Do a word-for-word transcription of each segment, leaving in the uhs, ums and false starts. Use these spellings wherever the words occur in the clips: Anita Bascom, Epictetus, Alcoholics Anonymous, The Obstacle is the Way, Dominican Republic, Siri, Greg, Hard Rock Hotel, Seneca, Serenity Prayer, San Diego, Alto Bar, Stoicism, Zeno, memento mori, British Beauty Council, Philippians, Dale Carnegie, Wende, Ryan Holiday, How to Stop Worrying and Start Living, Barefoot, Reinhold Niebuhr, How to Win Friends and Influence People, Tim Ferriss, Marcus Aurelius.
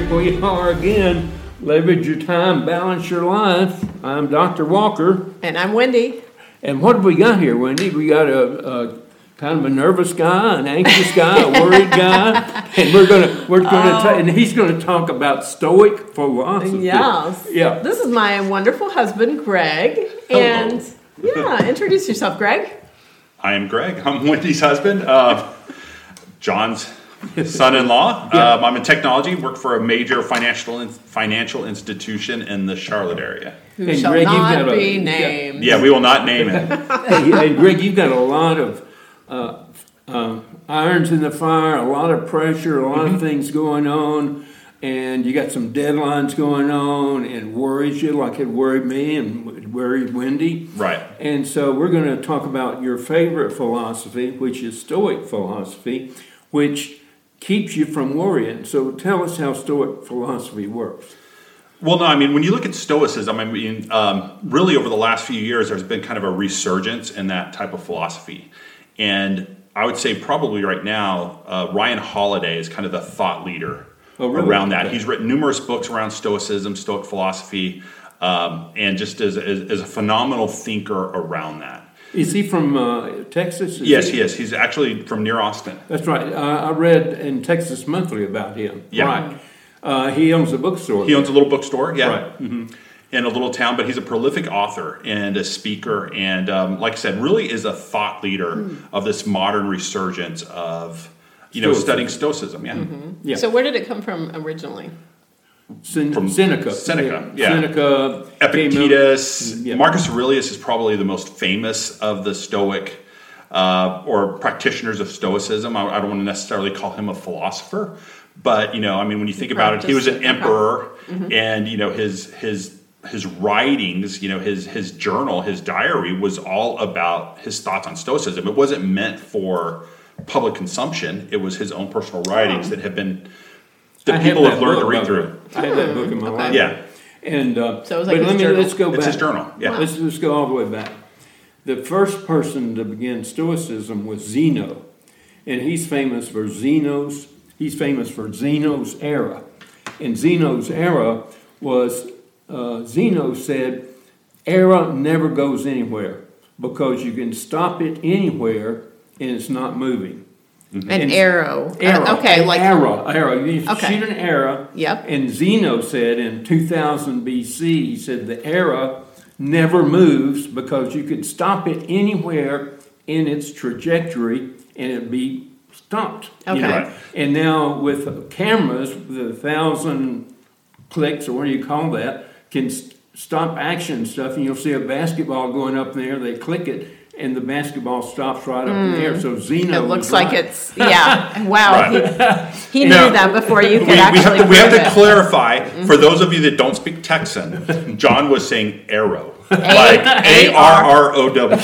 here we are again. Leverage your time, balance your life. I'm Doctor Walker. And I'm Wendy. And what have we got here, Wendy? We got a, a kind of a nervous guy, an anxious guy, a worried guy, and we're gonna we're gonna oh. ta- and he's gonna talk about Stoic philosophy. Yes. Yeah. This is my wonderful husband, Greg. And hello. Yeah, introduce yourself, Greg. I am Greg. I'm Wendy's husband. Uh, John's son-in-law. Yeah. um, I'm in technology. Work for a major financial in- financial institution in the Charlotte area. Who and shall Greg, not a, be named. Yeah, yeah, we will not name it. Hey, and Greg, you've got a lot of uh, uh, irons in the fire, a lot of pressure, a lot mm-hmm. of things going on, and you got some deadlines going on, and worries you like it worried me and worried Wendy. Right. And so we're going to talk about your favorite philosophy, which is Stoic philosophy, which keeps you from worrying. So tell us how Stoic philosophy works. Well, no, I mean, when you look at Stoicism, I mean, um, really over the last few years, there's been kind of a resurgence in that type of philosophy. And I would say probably right now, uh, Ryan Holiday is kind of the thought leader oh, really? around that. Okay. He's written numerous books around Stoicism, Stoic philosophy, um, and just as, as, as a phenomenal thinker around that. Is he from uh, Texas? Is yes, he? he is. He's actually from near Austin. That's right. Uh, I read in Texas Monthly about him. Yeah. Right. Uh, he owns a bookstore. He owns a little bookstore, yeah. Right. Mm-hmm. In a little town, but he's a prolific author and a speaker and, um, like I said, really is a thought leader mm. of this modern resurgence of, you know, Stoicism. studying Stoicism. Yeah. Mm-hmm. yeah. So where did it come from originally? Sen- From Seneca. Seneca, yeah. Seneca, Epictetus. Yeah. Marcus Aurelius is probably the most famous of the Stoic uh, or practitioners of Stoicism. I, I don't want to necessarily call him a philosopher, but, you know, I mean, when you think about it, he was an emperor mm-hmm. and, you know, his his his writings, you know, his his journal, his diary was all about his thoughts on Stoicism. It wasn't meant for public consumption. It was his own personal writings oh. that have been... that I people have, have learned to read through. It. I have that book in my okay. life. Yeah, and uh, so it was like but let me journal. let's go back. It's his journal. Yeah, wow. let's just go all the way back. The first person to begin Stoicism was Zeno, and he's famous for Zeno's. He's famous for Zeno's era, and Zeno's era was uh, Zeno said, "Era never goes anywhere because you can stop it anywhere and it's not moving." Mm-hmm. An and arrow. arrow. Uh, okay, an like arrow. Arrow. You okay. shoot an arrow. Yep. And Zeno said in two thousand B C, he said the arrow never moves because you could stop it anywhere in its trajectory and it'd be stopped. Okay. You know? Right. And now with cameras, the thousand clicks or what do you call that, can st- stop action stuff, and you'll see a basketball going up there. They click it. And the basketball stops right up mm. in the air. So Zeno. It looks like right. it's, yeah. Wow. Right. He, he knew now, that before you could we, actually. We have to, we have to clarify mm-hmm. for those of you that don't speak Texan, John was saying arrow. A- like A R R O W. It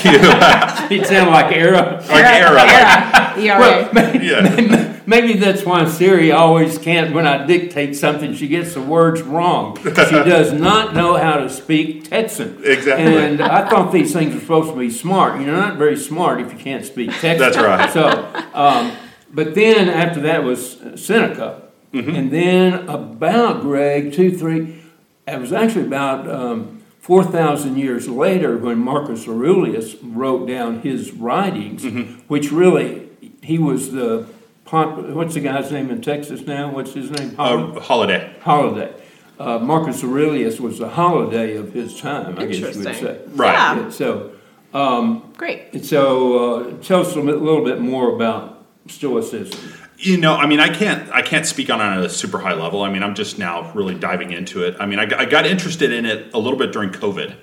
sounded like arrow. Like arrow. arrow. Yeah. Well, maybe, yeah. maybe that's why Siri always can't, when I dictate something, she gets the words wrong. She does not know how to speak Texan. Exactly. And I thought these things were supposed to be smart. You're not very smart if you can't speak Texan. That's right. So, um, but then after that was Seneca. Mm-hmm. And then about Greg, two, three, it was actually about... Um, four thousand years later, when Marcus Aurelius wrote down his writings, mm-hmm. which really, he was the, what's the guy's name in Texas now? What's his name? Uh, Holiday. Holiday. Uh, Marcus Aurelius was the Holiday of his time, I guess you would say. Right. Yeah. Yeah, so, um, Great. So, uh, tell us a little bit more about Stoicism. You know, I mean, I can't I can't speak on a super high level. I mean, I'm just now really diving into it. I mean, I got, I got interested in it a little bit during COVID,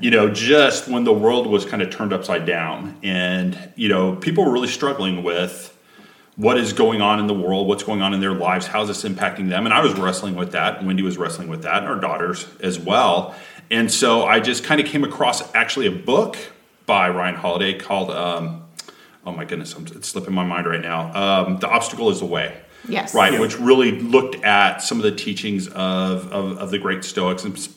you know, just when the world was kind of turned upside down. And, you know, people were really struggling with what is going on in the world, what's going on in their lives, how is this impacting them. And I was wrestling with that. Wendy was wrestling with that, and our daughters as well. And so I just kind of came across actually a book by Ryan Holiday called... Um, Oh my goodness, it's slipping my mind right now. Um, The Obstacle is the Way. Yes. Right, yeah. Which really looked at some of the teachings of, of, of the great Stoics, and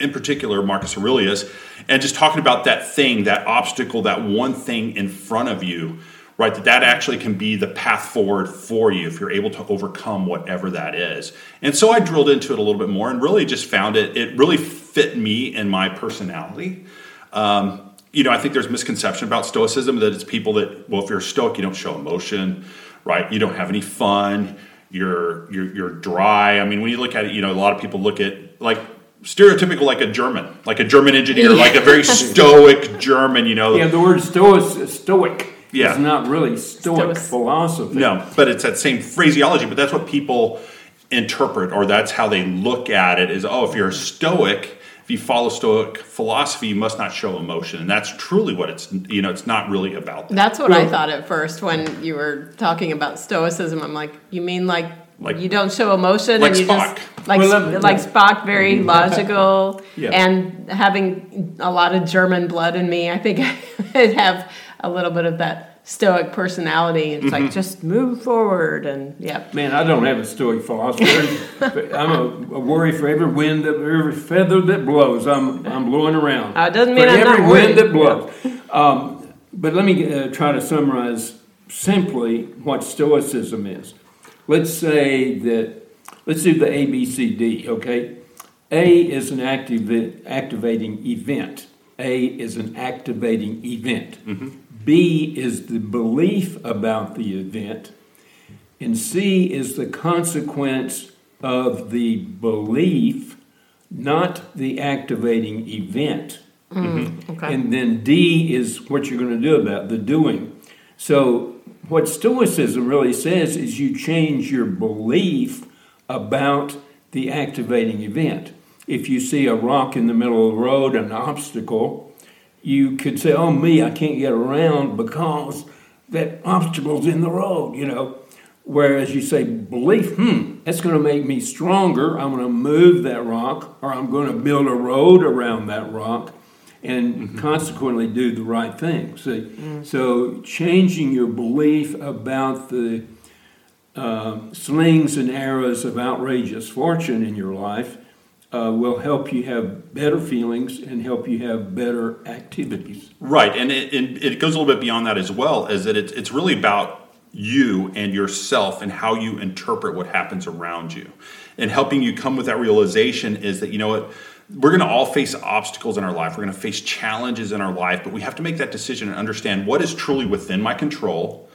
in particular Marcus Aurelius, and just talking about that thing, that obstacle, that one thing in front of you, right? That that actually can be the path forward for you if you're able to overcome whatever that is. And so I drilled into it a little bit more and really just found it, it really fit me and my personality. Um, you know, I think there's misconception about Stoicism that it's people that, well, if you're a Stoic, you don't show emotion, right? You don't have any fun. You're, you're, you're dry. I mean, when you look at it, you know, a lot of people look at like, stereotypical, like a German, like a German engineer, yeah. like a very stoic German, you know. Yeah, the word stoic, stoic yeah. is not really stoic Stoic. philosophy. No, but it's that same phraseology, but that's what people interpret, or that's how they look at it is, oh, if you're a Stoic, if you follow Stoic philosophy, you must not show emotion. And that's truly what it's, you know, it's not really about that. That's what well, I thought at first when you were talking about Stoicism. I'm like, you mean like, Like, you don't show emotion, like and you Spock. just like well, me, like yeah. Spock, very logical, yeah. and having a lot of German blood in me, I think I'd have a little bit of that stoic personality. It's mm-hmm. like just move forward, and yeah. Man, I don't have a stoic philosophy. I'm a, a worry for every wind, that, every feather that blows. I'm I'm blowing around. Uh, it doesn't mean for I'm every not wind that blows. um, but let me uh, try to summarize simply what Stoicism is. Let's say that, let's do the A, B, C, D, okay? A is an activ- activating event. A is an activating event. Mm-hmm. B is the belief about the event. And C is the consequence of the belief, not the activating event. Mm-hmm. Okay. And then D is what you're going to do about the doing. So what Stoicism really says is you change your belief about the activating event. If you see a rock in the middle of the road, an obstacle, you could say, oh, me, I can't get around because that obstacle's in the road, you know. Whereas you say, belief, hmm, that's going to make me stronger. I'm going to move that rock, or I'm going to build a road around that rock, and mm-hmm. consequently do the right thing. See? Mm-hmm. So changing your belief about the uh, slings and arrows of outrageous fortune in your life uh, will help you have better feelings and help you have better activities. Right, and it, and it goes a little bit beyond that as well, as that it, it's really about you and yourself and how you interpret what happens around you. And helping you come with that realization is that, you know what, we're going to all face obstacles in our life. We're going to face challenges in our life, but we have to make that decision and understand what is truly within my control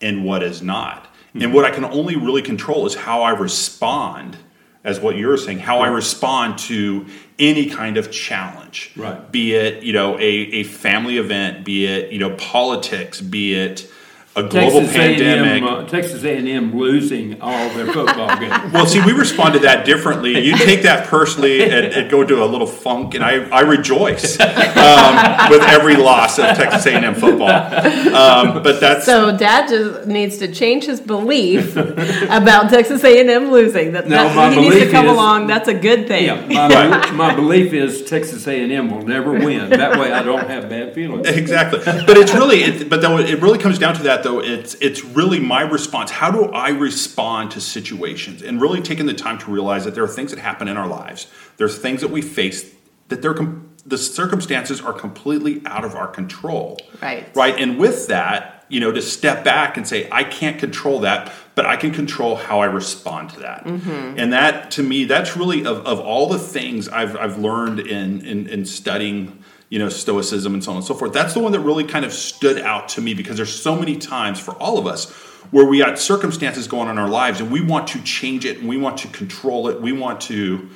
and what is not. Mm-hmm. And what I can only really control is how I respond, as what you're saying, how I respond to any kind of challenge, right? Be it, you know, a, a family event, be it, you know, politics, be it a global Texas pandemic. A and M, uh, Texas A and M losing all their football games. Well, see, we respond to that differently. You take that personally and, and go into a little funk, and I, I rejoice um, with every loss of Texas A and M football. Um, but that's so Dad just needs to change his belief about Texas A and M losing. That, no, that my he needs to come is, along. That's a good thing. Yeah, my, right. my belief is Texas A and M will never win. That way, I don't have bad feelings. Exactly, but it's really, it, but though it really comes down to that. So it's it's really my response. How do I respond to situations? And really taking the time to realize that there are things that happen in our lives. There's things that we face that they're com- the circumstances are completely out of our control. Right. Right. And with that, you know, to step back and say, I can't control that, but I can control how I respond to that. Mm-hmm. And that, to me, that's really of, of all the things I've I've learned in in, in studying, you know, Stoicism and so on and so forth. That's the one that really kind of stood out to me, because there's so many times for all of us where we got circumstances going on in our lives and we want to change it and we want to control it. We want to,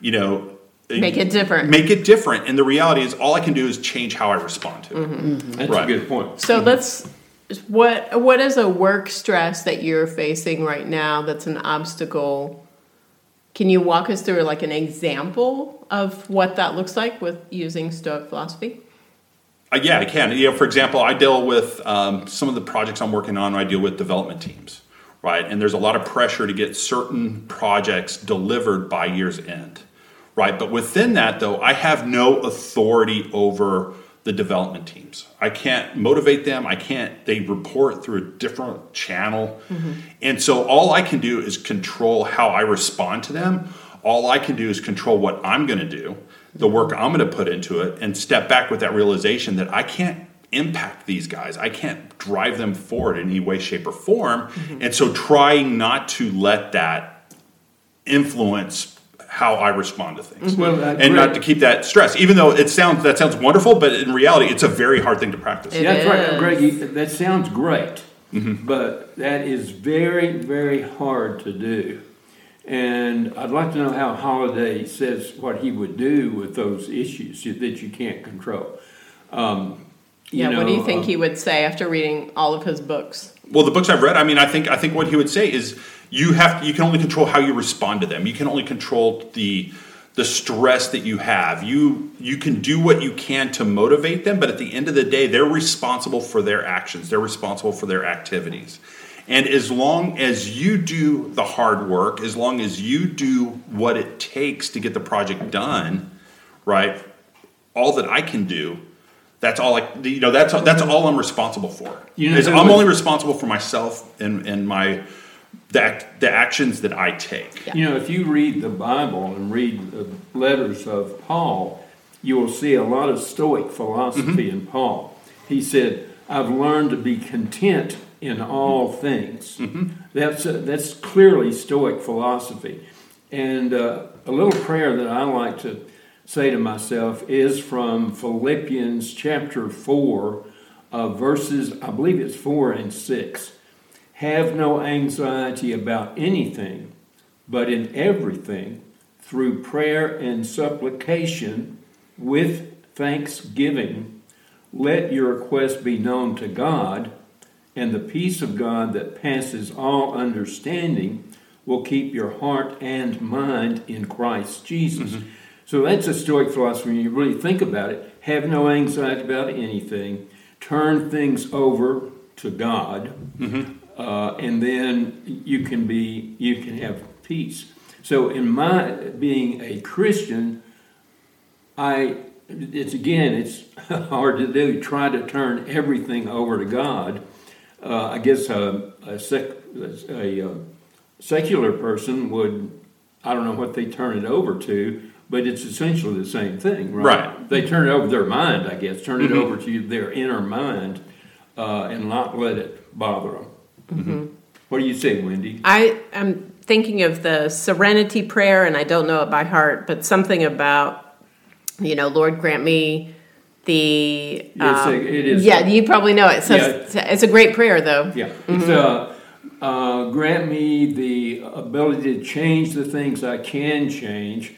you know, make it different. Make it different. And the reality is, all I can do is change how I respond to it. Mm-hmm. Mm-hmm. That's right. A good point. So mm-hmm. let's what what is a work stress that you're facing right now that's an obstacle? Can you walk us through like an example of what that looks like with using Stoic philosophy? Uh, yeah, I can. You know, for example, I deal with um, some of the projects I'm working on. I deal with development teams, right? And there's a lot of pressure to get certain projects delivered by year's end, right? But within that, though, I have no authority over the development teams. I can't motivate them. I can't, they report through a different channel. Mm-hmm. And so all I can do is control how I respond to them. All I can do is control what I'm going to do, the work I'm going to put into it, and step back with that realization that I can't impact these guys. I can't drive them forward in any way, shape, or form. Mm-hmm. And so trying not to let that influence how I respond to things. Well, uh, and Greg, not to keep that stress, even though it sounds that sounds wonderful, but in reality, it's a very hard thing to practice. It That's is. right, Greg. That sounds great, mm-hmm. but that is very, very hard to do. And I'd like to know how Holiday says what he would do with those issues that you can't control. Um, you yeah, know, what do you think um, he would say after reading all of his books? Well, the books I've read, I mean, I think I think what he would say is, You have you can only control how you respond to them. You can only control the the stress that you have. You you can do what you can to motivate them, but at the end of the day, they're responsible for their actions. They're responsible for their activities. And as long as you do the hard work, as long as you do what it takes to get the project done, right? All that I can do, that's all I you know, that's that's all I'm responsible for. You know, is I'm only responsible for myself and, and my The, the actions that I take. Yeah. You know, if you read the Bible and read the letters of Paul, you will see a lot of Stoic philosophy mm-hmm. in Paul. He said, I've learned to be content in all things. Mm-hmm. That's a, that's clearly Stoic philosophy. And uh, a little prayer that I like to say to myself is from Philippians chapter four, uh, verses, I believe it's four and six. Have no anxiety about anything, but in everything, through prayer and supplication, with thanksgiving, let your request be known to God, and the peace of God that passes all understanding will keep your heart and mind in Christ Jesus. Mm-hmm. So that's a Stoic philosophy when you really think about it. Have no anxiety about anything. Turn things over to God. Mm-hmm. Uh, and then you can be, you can have peace. So in my being a Christian, I, it's again, it's hard to do. Try to turn everything over to God. Uh, I guess a, a, sec, a, a secular person would, I don't know what they turn it over to, but it's essentially the same thing, right? Right. They turn it over their mind, I guess. Turn it mm-hmm. over to their inner mind uh, and not let it bother them. Mm-hmm. What do you say, Wendy? I am thinking of the Serenity Prayer, and I don't know it by heart, but something about, you know, Lord grant me the. Um, it's a, it is. Yeah, you probably know it. So yeah. it's, it's a great prayer, though. Yeah. Mm-hmm. It's uh, uh, grant me the ability to change the things I can change,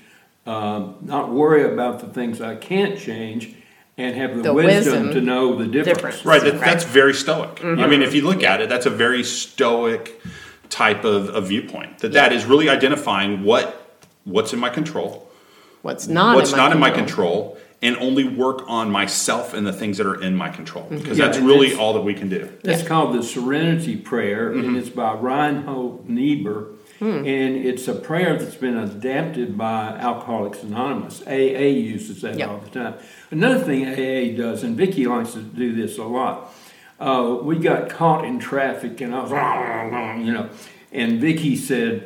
uh, not worry about the things I can't change. And have the, the wisdom, wisdom to know the difference. difference. Right, that, right, that's very Stoic. Mm-hmm. I mean, if you look yeah. at it, that's a very Stoic type of, of viewpoint. That yeah. that is really identifying what what's in my control, what's not, what's in, my not in my control, and only work on myself and the things that are in my control. Mm-hmm. Because yeah, that's really all that we can do. It's yeah. called the Serenity Prayer, mm-hmm. and it's by Reinhold Niebuhr. Mm. And it's a prayer that's been adapted by Alcoholics Anonymous. A A uses that yep. all the time. Another thing A A does, and Vicki likes to do this a lot, uh, we got caught in traffic, and I was, you know, and Vicki said,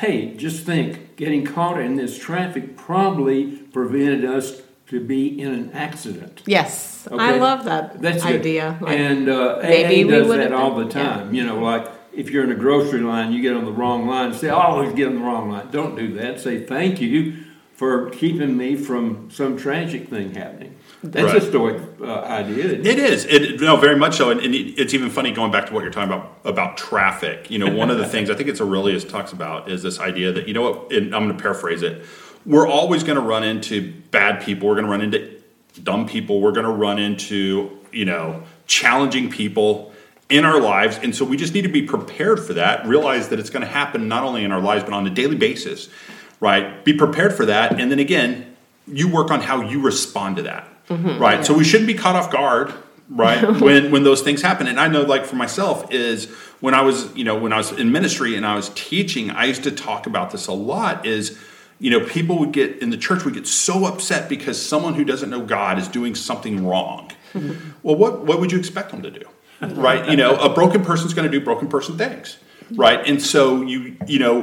hey, just think, getting caught in this traffic probably prevented us to be in an accident. Yes, okay? I love that that's idea. Like, and uh, A A does that all the time, yeah. you know, like, if you're in a grocery line, you get on the wrong line. Say, I always get on the wrong line. Don't do that. Say, thank you for keeping me from some tragic thing happening. That's right. a Stoic uh, idea. It is. It, no, very much so. And, and it, it's even funny going back to what you're talking about, about traffic. You know, one of the things I think it's Aurelius talks about is this idea that, you know what, and I'm going to paraphrase it. We're always going to run into bad people. We're going to run into dumb people. We're going to run into, you know, challenging people in our lives, and so we just need to be prepared for that, realize that it's going to happen not only in our lives, but on a daily basis, right? Be prepared for that, and then again, you work on how you respond to that, mm-hmm, right? Yeah. So we shouldn't be caught off guard, right, when when those things happen. And I know, like, for myself, is when I was, you know, when I was in ministry and I was teaching, I used to talk about this a lot, is, you know, people would get, in the church would get so upset because someone who doesn't know God is doing something wrong. Well, what what would you expect them to do? Right, you know, a broken person's going to do broken person things, right? And so you, you know,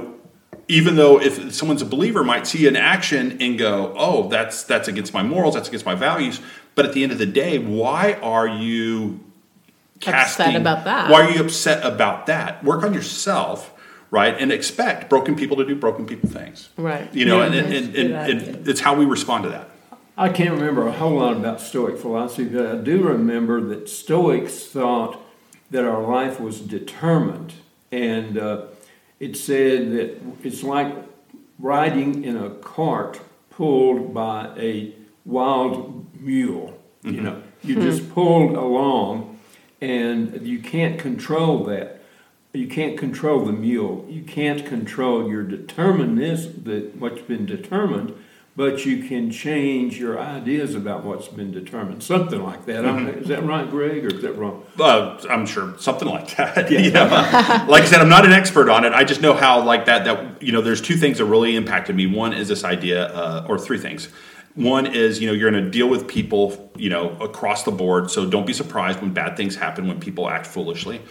even though if someone's a believer might see an action and go, oh, that's that's against my morals, that's against my values. But at the end of the day, why are you casting, upset about that? Why are you upset about that? Work on yourself. Right, and expect broken people to do broken people things. Right, you know, yeah, and, and, and, and, and it's how we respond to that. I can't remember a whole lot about Stoic philosophy, but I do remember that Stoics thought that our life was determined, and uh, it said that it's like riding in a cart pulled by a wild mule. Mm-hmm. You know, you're mm-hmm. just pulled along, and you can't control that. You can't control the mule. You can't control your determinism, that what's been determined, but you can change your ideas about what's been determined. Something like that. Mm-hmm. Is that right, Greg, or is that wrong? Uh, I'm sure something like that. Yeah. yeah. Like I said, I'm not an expert on it. I just know how like that, that, you know, there's two things that really impacted me. One is this idea, uh, or three things. One is, you know, you're going to deal with people, you know, across the board. So don't be surprised when bad things happen, when people act foolishly.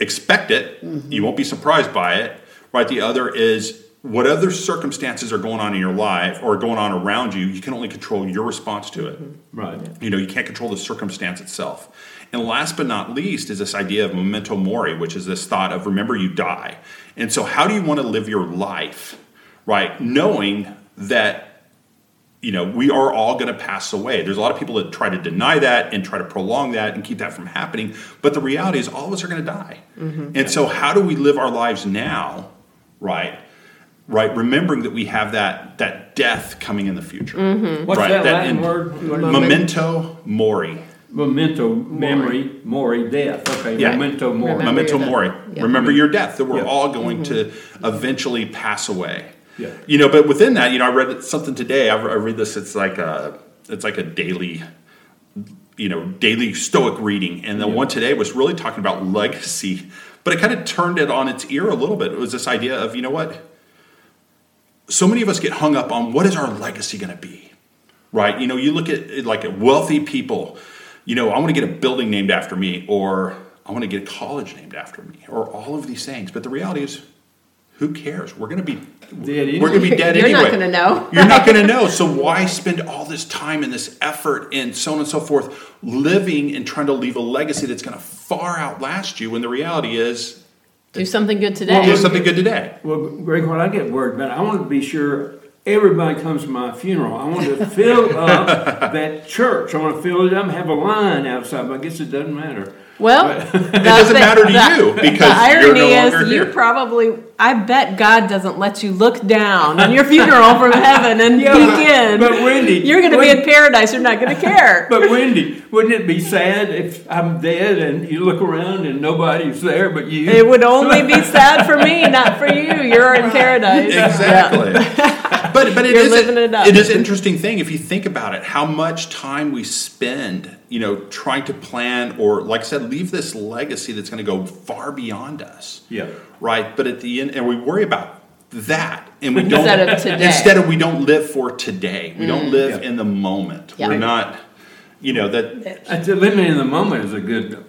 Expect it. Mm-hmm. You won't be surprised by it, right? The other is what other circumstances are going on in your life or going on around you, you can only control your response to it. Mm-hmm. Right. Yeah. You know, you can't control the circumstance itself. And last but not least is this idea of memento mori, which is this thought of remember you die. And so how do you want to live your life, right? Knowing that, you know, we are all going to pass away. There's a lot of people that try to deny that and try to prolong that and keep that from happening. But the reality is all of us are going to die. Mm-hmm. And so how do we live our lives now, right, right, remembering that we have that that death coming in the future? Mm-hmm. What's right? that, that Latin in, word? Memento mori. Memento memory, mori, death. Okay, yeah. memento mori. Remember memento mori. Yeah. Remember your death, that we're yeah. all going mm-hmm. to eventually pass away. Yeah. You know, but within that, you know, I read something today. I read this. It's like a, it's like a daily, you know, daily Stoic reading. And the yeah. one today was really talking about legacy, but it kind of turned it on its ear a little bit. It was this idea of, you know what? So many of us get hung up on what is our legacy going to be, right? You know, you look at like at wealthy people, you know, I want to get a building named after me, or I want to get a college named after me, or all of these things. But the reality is, who cares? We're going to be dead anyway. We're going to be dead You're anyway. You're not going to know. You're not going to know. So why spend all this time and this effort and so on and so forth living and trying to leave a legacy that's going to far outlast you when the reality is... Do something good today. Well, do something good today. Well, Greg, what I get worried about, I want to be sure everybody comes to my funeral. I want to fill up that church. I want to fill it up and have a line outside, but I guess it doesn't matter. Well, it doesn't the, matter to the, you because the irony you're no longer is you here. Probably. I bet God doesn't let you look down on your funeral from heaven and yeah, peek in. But Wendy, you're going to be in paradise. You're not going to care. But Wendy, wouldn't it be sad if I'm dead and you look around and nobody's there but you? It would only be sad for me, not for you. You're in paradise. Exactly. Yeah. But but it is it, it is an interesting thing if you think about it. How much time we spend. You know, trying to plan or, like I said, leave this legacy that's going to go far beyond us. Yeah. Right? But at the end, and we worry about that. And we don't, instead of today. Instead of we don't live for today. We mm. don't live yeah. in the moment. Yeah. We're not, you know, that... Uh, living in the moment is a good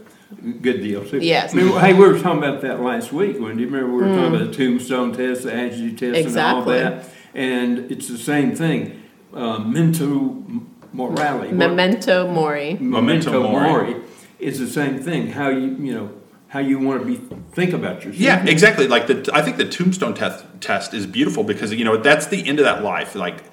good deal, too. Yes. I mean, hey, we were talking about that last week, Wendy. Remember we were mm. talking about the tombstone test, the agility test, exactly. and all that. And it's the same thing. Uh, mental... Morality. Memento mori. Memento mori is the same thing. How you you know how you want to be think about yourself. Yeah, exactly. Like the I think the tombstone test test is beautiful because you know that's the end of that life. Like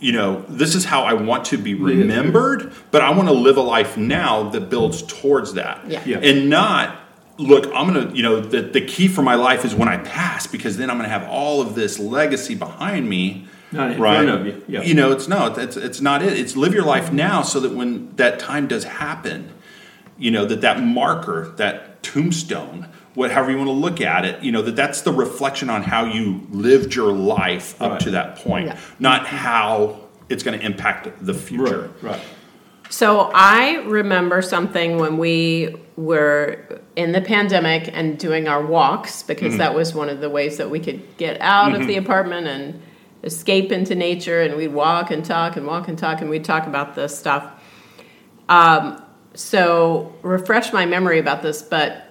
you know this is how I want to be remembered, but I want to live a life now that builds towards that. Yeah. yeah. And not look. I'm gonna you know the the key for my life is when I pass because then I'm gonna have all of this legacy behind me. Not right. Of you. Yeah. you know, it's no, it's it's not it. It's live your life now so that when that time does happen, you know, that that marker, that tombstone, whatever you want to look at it, you know, that that's the reflection on how you lived your life up right. to that point, yeah. not how it's going to impact the future. Right. right. So I remember something when we were in the pandemic and doing our walks because mm-hmm. that was one of the ways that we could get out mm-hmm. of the apartment and escape into nature, and we'd walk and talk and walk and talk, and we'd talk about this stuff. Um, so refresh my memory about this, but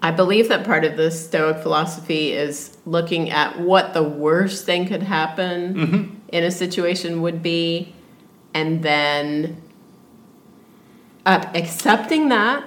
I believe that part of the Stoic philosophy is looking at what the worst thing could happen mm-hmm. in a situation would be, and then uh, accepting that,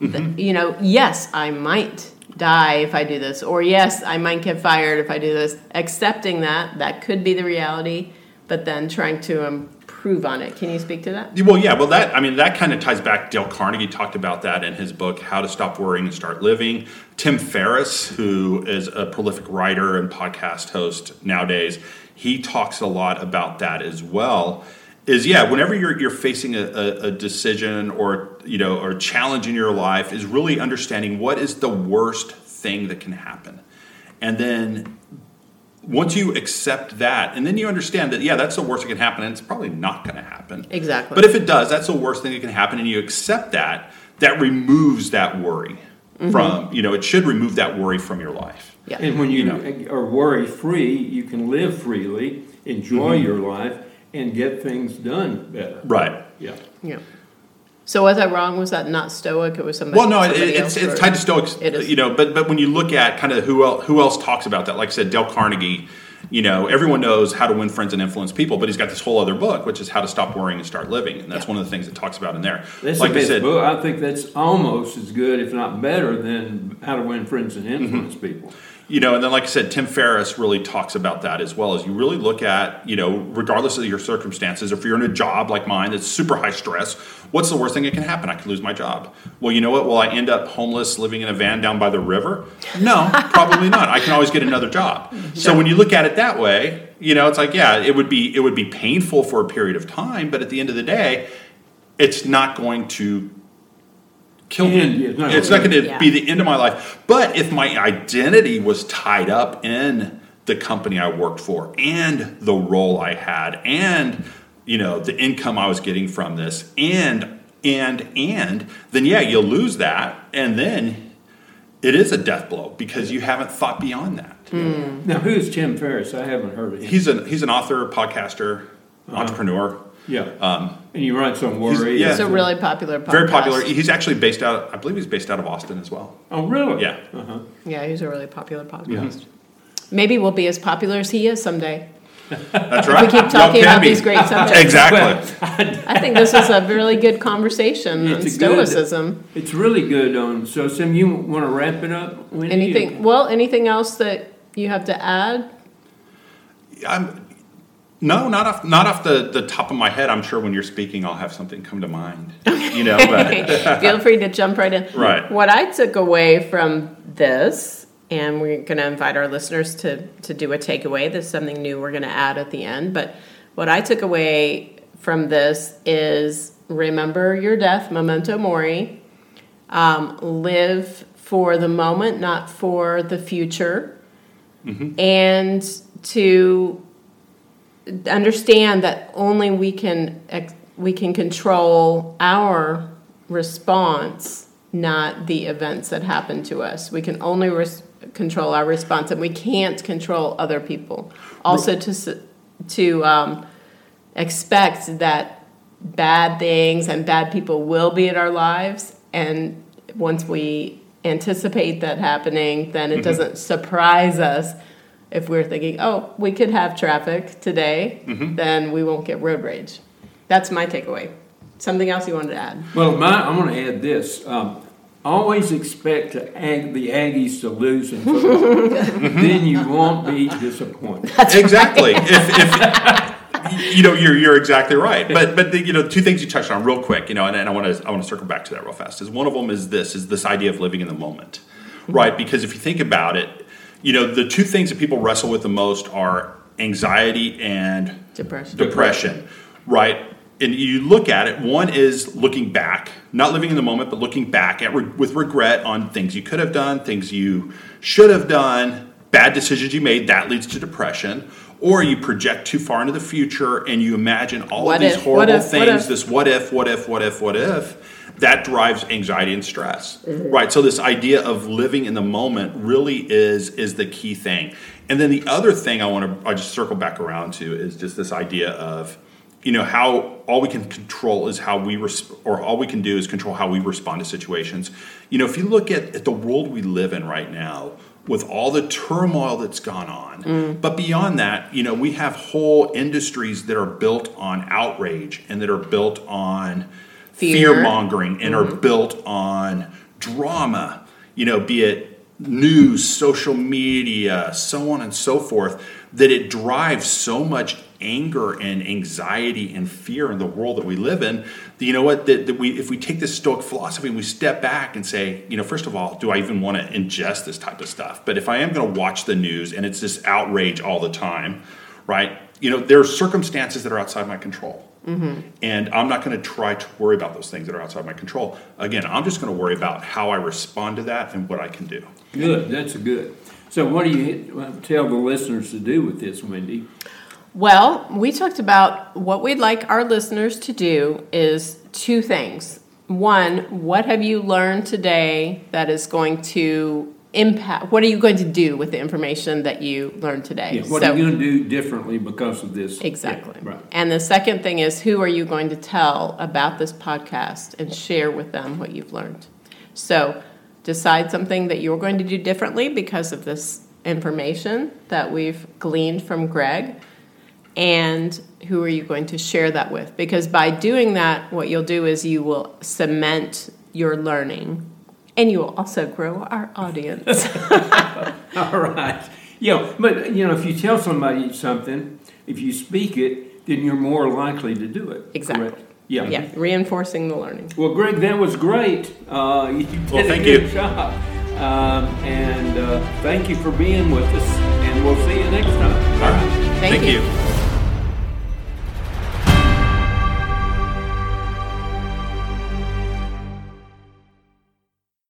mm-hmm. that, you know, yes, I might die if I do this, or yes, I might get fired if I do this. Accepting that, that could be the reality, but then trying to improve on it. Can you speak to that? Well, yeah, well, that, I mean, that kind of ties back. Dale Carnegie talked about that in his book, How to Stop Worrying and Start Living. Tim Ferriss, who is a prolific writer and podcast host nowadays, he talks a lot about that as well. Is yeah, whenever you're you're facing a, a decision or you know or a challenge in your life, is really understanding what is the worst thing that can happen, and then once you accept that, and then you understand that yeah, that's the worst that can happen, and it's probably not going to happen exactly. But if it does, that's the worst thing that can happen, and you accept that, that removes that worry mm-hmm. from you know it should remove that worry from your life. Yeah. And when you, you know, are worry free, you can live freely, enjoy mm-hmm. your life. And get things done better. Right. Yeah. Yeah. So was I wrong? Was that not Stoic? It was somebody. Well, no, somebody it, it's it's tied to Stoics. It is. You know, but but when you look at kind of who else, who else talks about that, like I said, Dale Carnegie. You know, everyone knows How to Win Friends and Influence People, but he's got this whole other book, which is How to Stop Worrying and Start Living, and that's yeah. one of the things it talks about in there. That's like the best I said, book. I think that's almost as good, if not better, than How to Win Friends and Influence mm-hmm. People. You know, and then like I said, Tim Ferriss really talks about that as well, as you really look at, you know, regardless of your circumstances, if you're in a job like mine that's super high stress, what's the worst thing that can happen? I could lose my job. Well, you know what? Will I end up homeless living in a van down by the river? No, probably not. I can always get another job. So when you look at it that way, you know, it's like, yeah, it would be it would be painful for a period of time, but at the end of the day, it's not going to kill me. It's not going to yeah. be the end of my life. But if my identity was tied up in the company I worked for and the role I had and, you know, the income I was getting from this and, and, and, then yeah, you'll lose that. And then it is a death blow because you haven't thought beyond that. Mm. Now, who's Tim Ferriss? I haven't heard of him. He's an, he's an author, podcaster, uh-huh. entrepreneur. Yeah, um, and you write some worry. Yeah. It's a really popular podcast. Very popular. He's actually based out, I believe he's based out of Austin as well. Oh, really? Yeah. Uh-huh. Yeah, he's a really popular podcast. Yeah. Maybe we'll be as popular as he is someday. That's right. If we keep talking about be. these great subjects. Exactly. I think this is a really good conversation it's on Stoicism. Good, it's really good on Stoicism. You want to wrap it up? When anything? Well, anything else that you have to add? I'm... No, not off not off the, the top of my head. I'm sure when you're speaking, I'll have something come to mind. You know, but. Feel free to jump right in. Right. What I took away from this, and we're going to invite our listeners to, to do a takeaway. There's something new we're going to add at the end. But what I took away from this is remember your death, memento mori. Um, live for the moment, not for the future. Mm-hmm. And to... understand that only we can we can control our response, not the events that happen to us. We can only res- control our response, and we can't control other people. Also, to to um, expect that bad things and bad people will be in our lives, and once we anticipate that happening, then it mm-hmm. doesn't surprise us. If we're thinking, oh, we could have traffic today, mm-hmm. then we won't get road rage. That's my takeaway. Something else you wanted to add? Well, my, I want to add this. Um, always expect to ag- the Aggies to lose in football. Then you won't be disappointed. That's exactly. Right. if, if you know, you're you're exactly right. But but the, you know, two things you touched on real quick. You know, and, and I want to I want to circle back to that real fast. Is one of them is this is this idea of living in the moment, right? Because if you think about it. You know, the two things that people wrestle with the most are anxiety and depression. depression, right? And you look at it, one is looking back, not living in the moment, but looking back at re- with regret on things you could have done, things you should have done, bad decisions you made, that leads to depression. Or you project too far into the future and you imagine all what of these if, horrible what if, things, what this what if, what if, what if, what if. That drives anxiety and stress, mm-hmm. right? So this idea of living in the moment really is is the key thing. And then the other thing I want to I just circle back around to is just this idea of you know, how all we can control is how we, resp- or all we can do is control how we respond to situations. You know, if you look at, at the world we live in right now, with all the turmoil that's gone on. Mm. But beyond that, you know, we have whole industries that are built on outrage and that are built on fear, fear-mongering and mm. are built on drama, you know, be it news, social media, so on and so forth, that it drives so much anger and anxiety and fear in the world that we live in. You know what? That, that we, if we take this Stoic philosophy and we step back and say, you know, first of all, do I even want to ingest this type of stuff? But if I am going to watch the news and it's this outrage all the time, right? You know, there are circumstances that are outside my control. Mm-hmm. And I'm not going to try to worry about those things that are outside my control. Again, I'm just going to worry about how I respond to that and what I can do. Good. That's good. So what do you tell the listeners to do with this, Wendy? Well, we talked about what we'd like our listeners to do is two things. One, what have you learned today that is going to impact? What are you going to do with the information that you learned today? Yeah, what so, are you going to do differently because of this? Exactly. Yeah, right. And the second thing is, who are you going to tell about this podcast and share with them what you've learned? So decide something that you're going to do differently because of this information that we've gleaned from Greg. And who are you going to share that with? Because by doing that, what you'll do is you will cement your learning, and you will also grow our audience. All right. Yeah, but, you know, if you tell somebody something, if you speak it, then you're more likely to do it. Exactly. Correct? Yeah. Yeah, reinforcing the learning. Well, Greg, that was great. Uh, you did well, thank a good you. job. Um, and uh, thank you for being with us, and we'll see you next time. All right. Thank, thank you. you.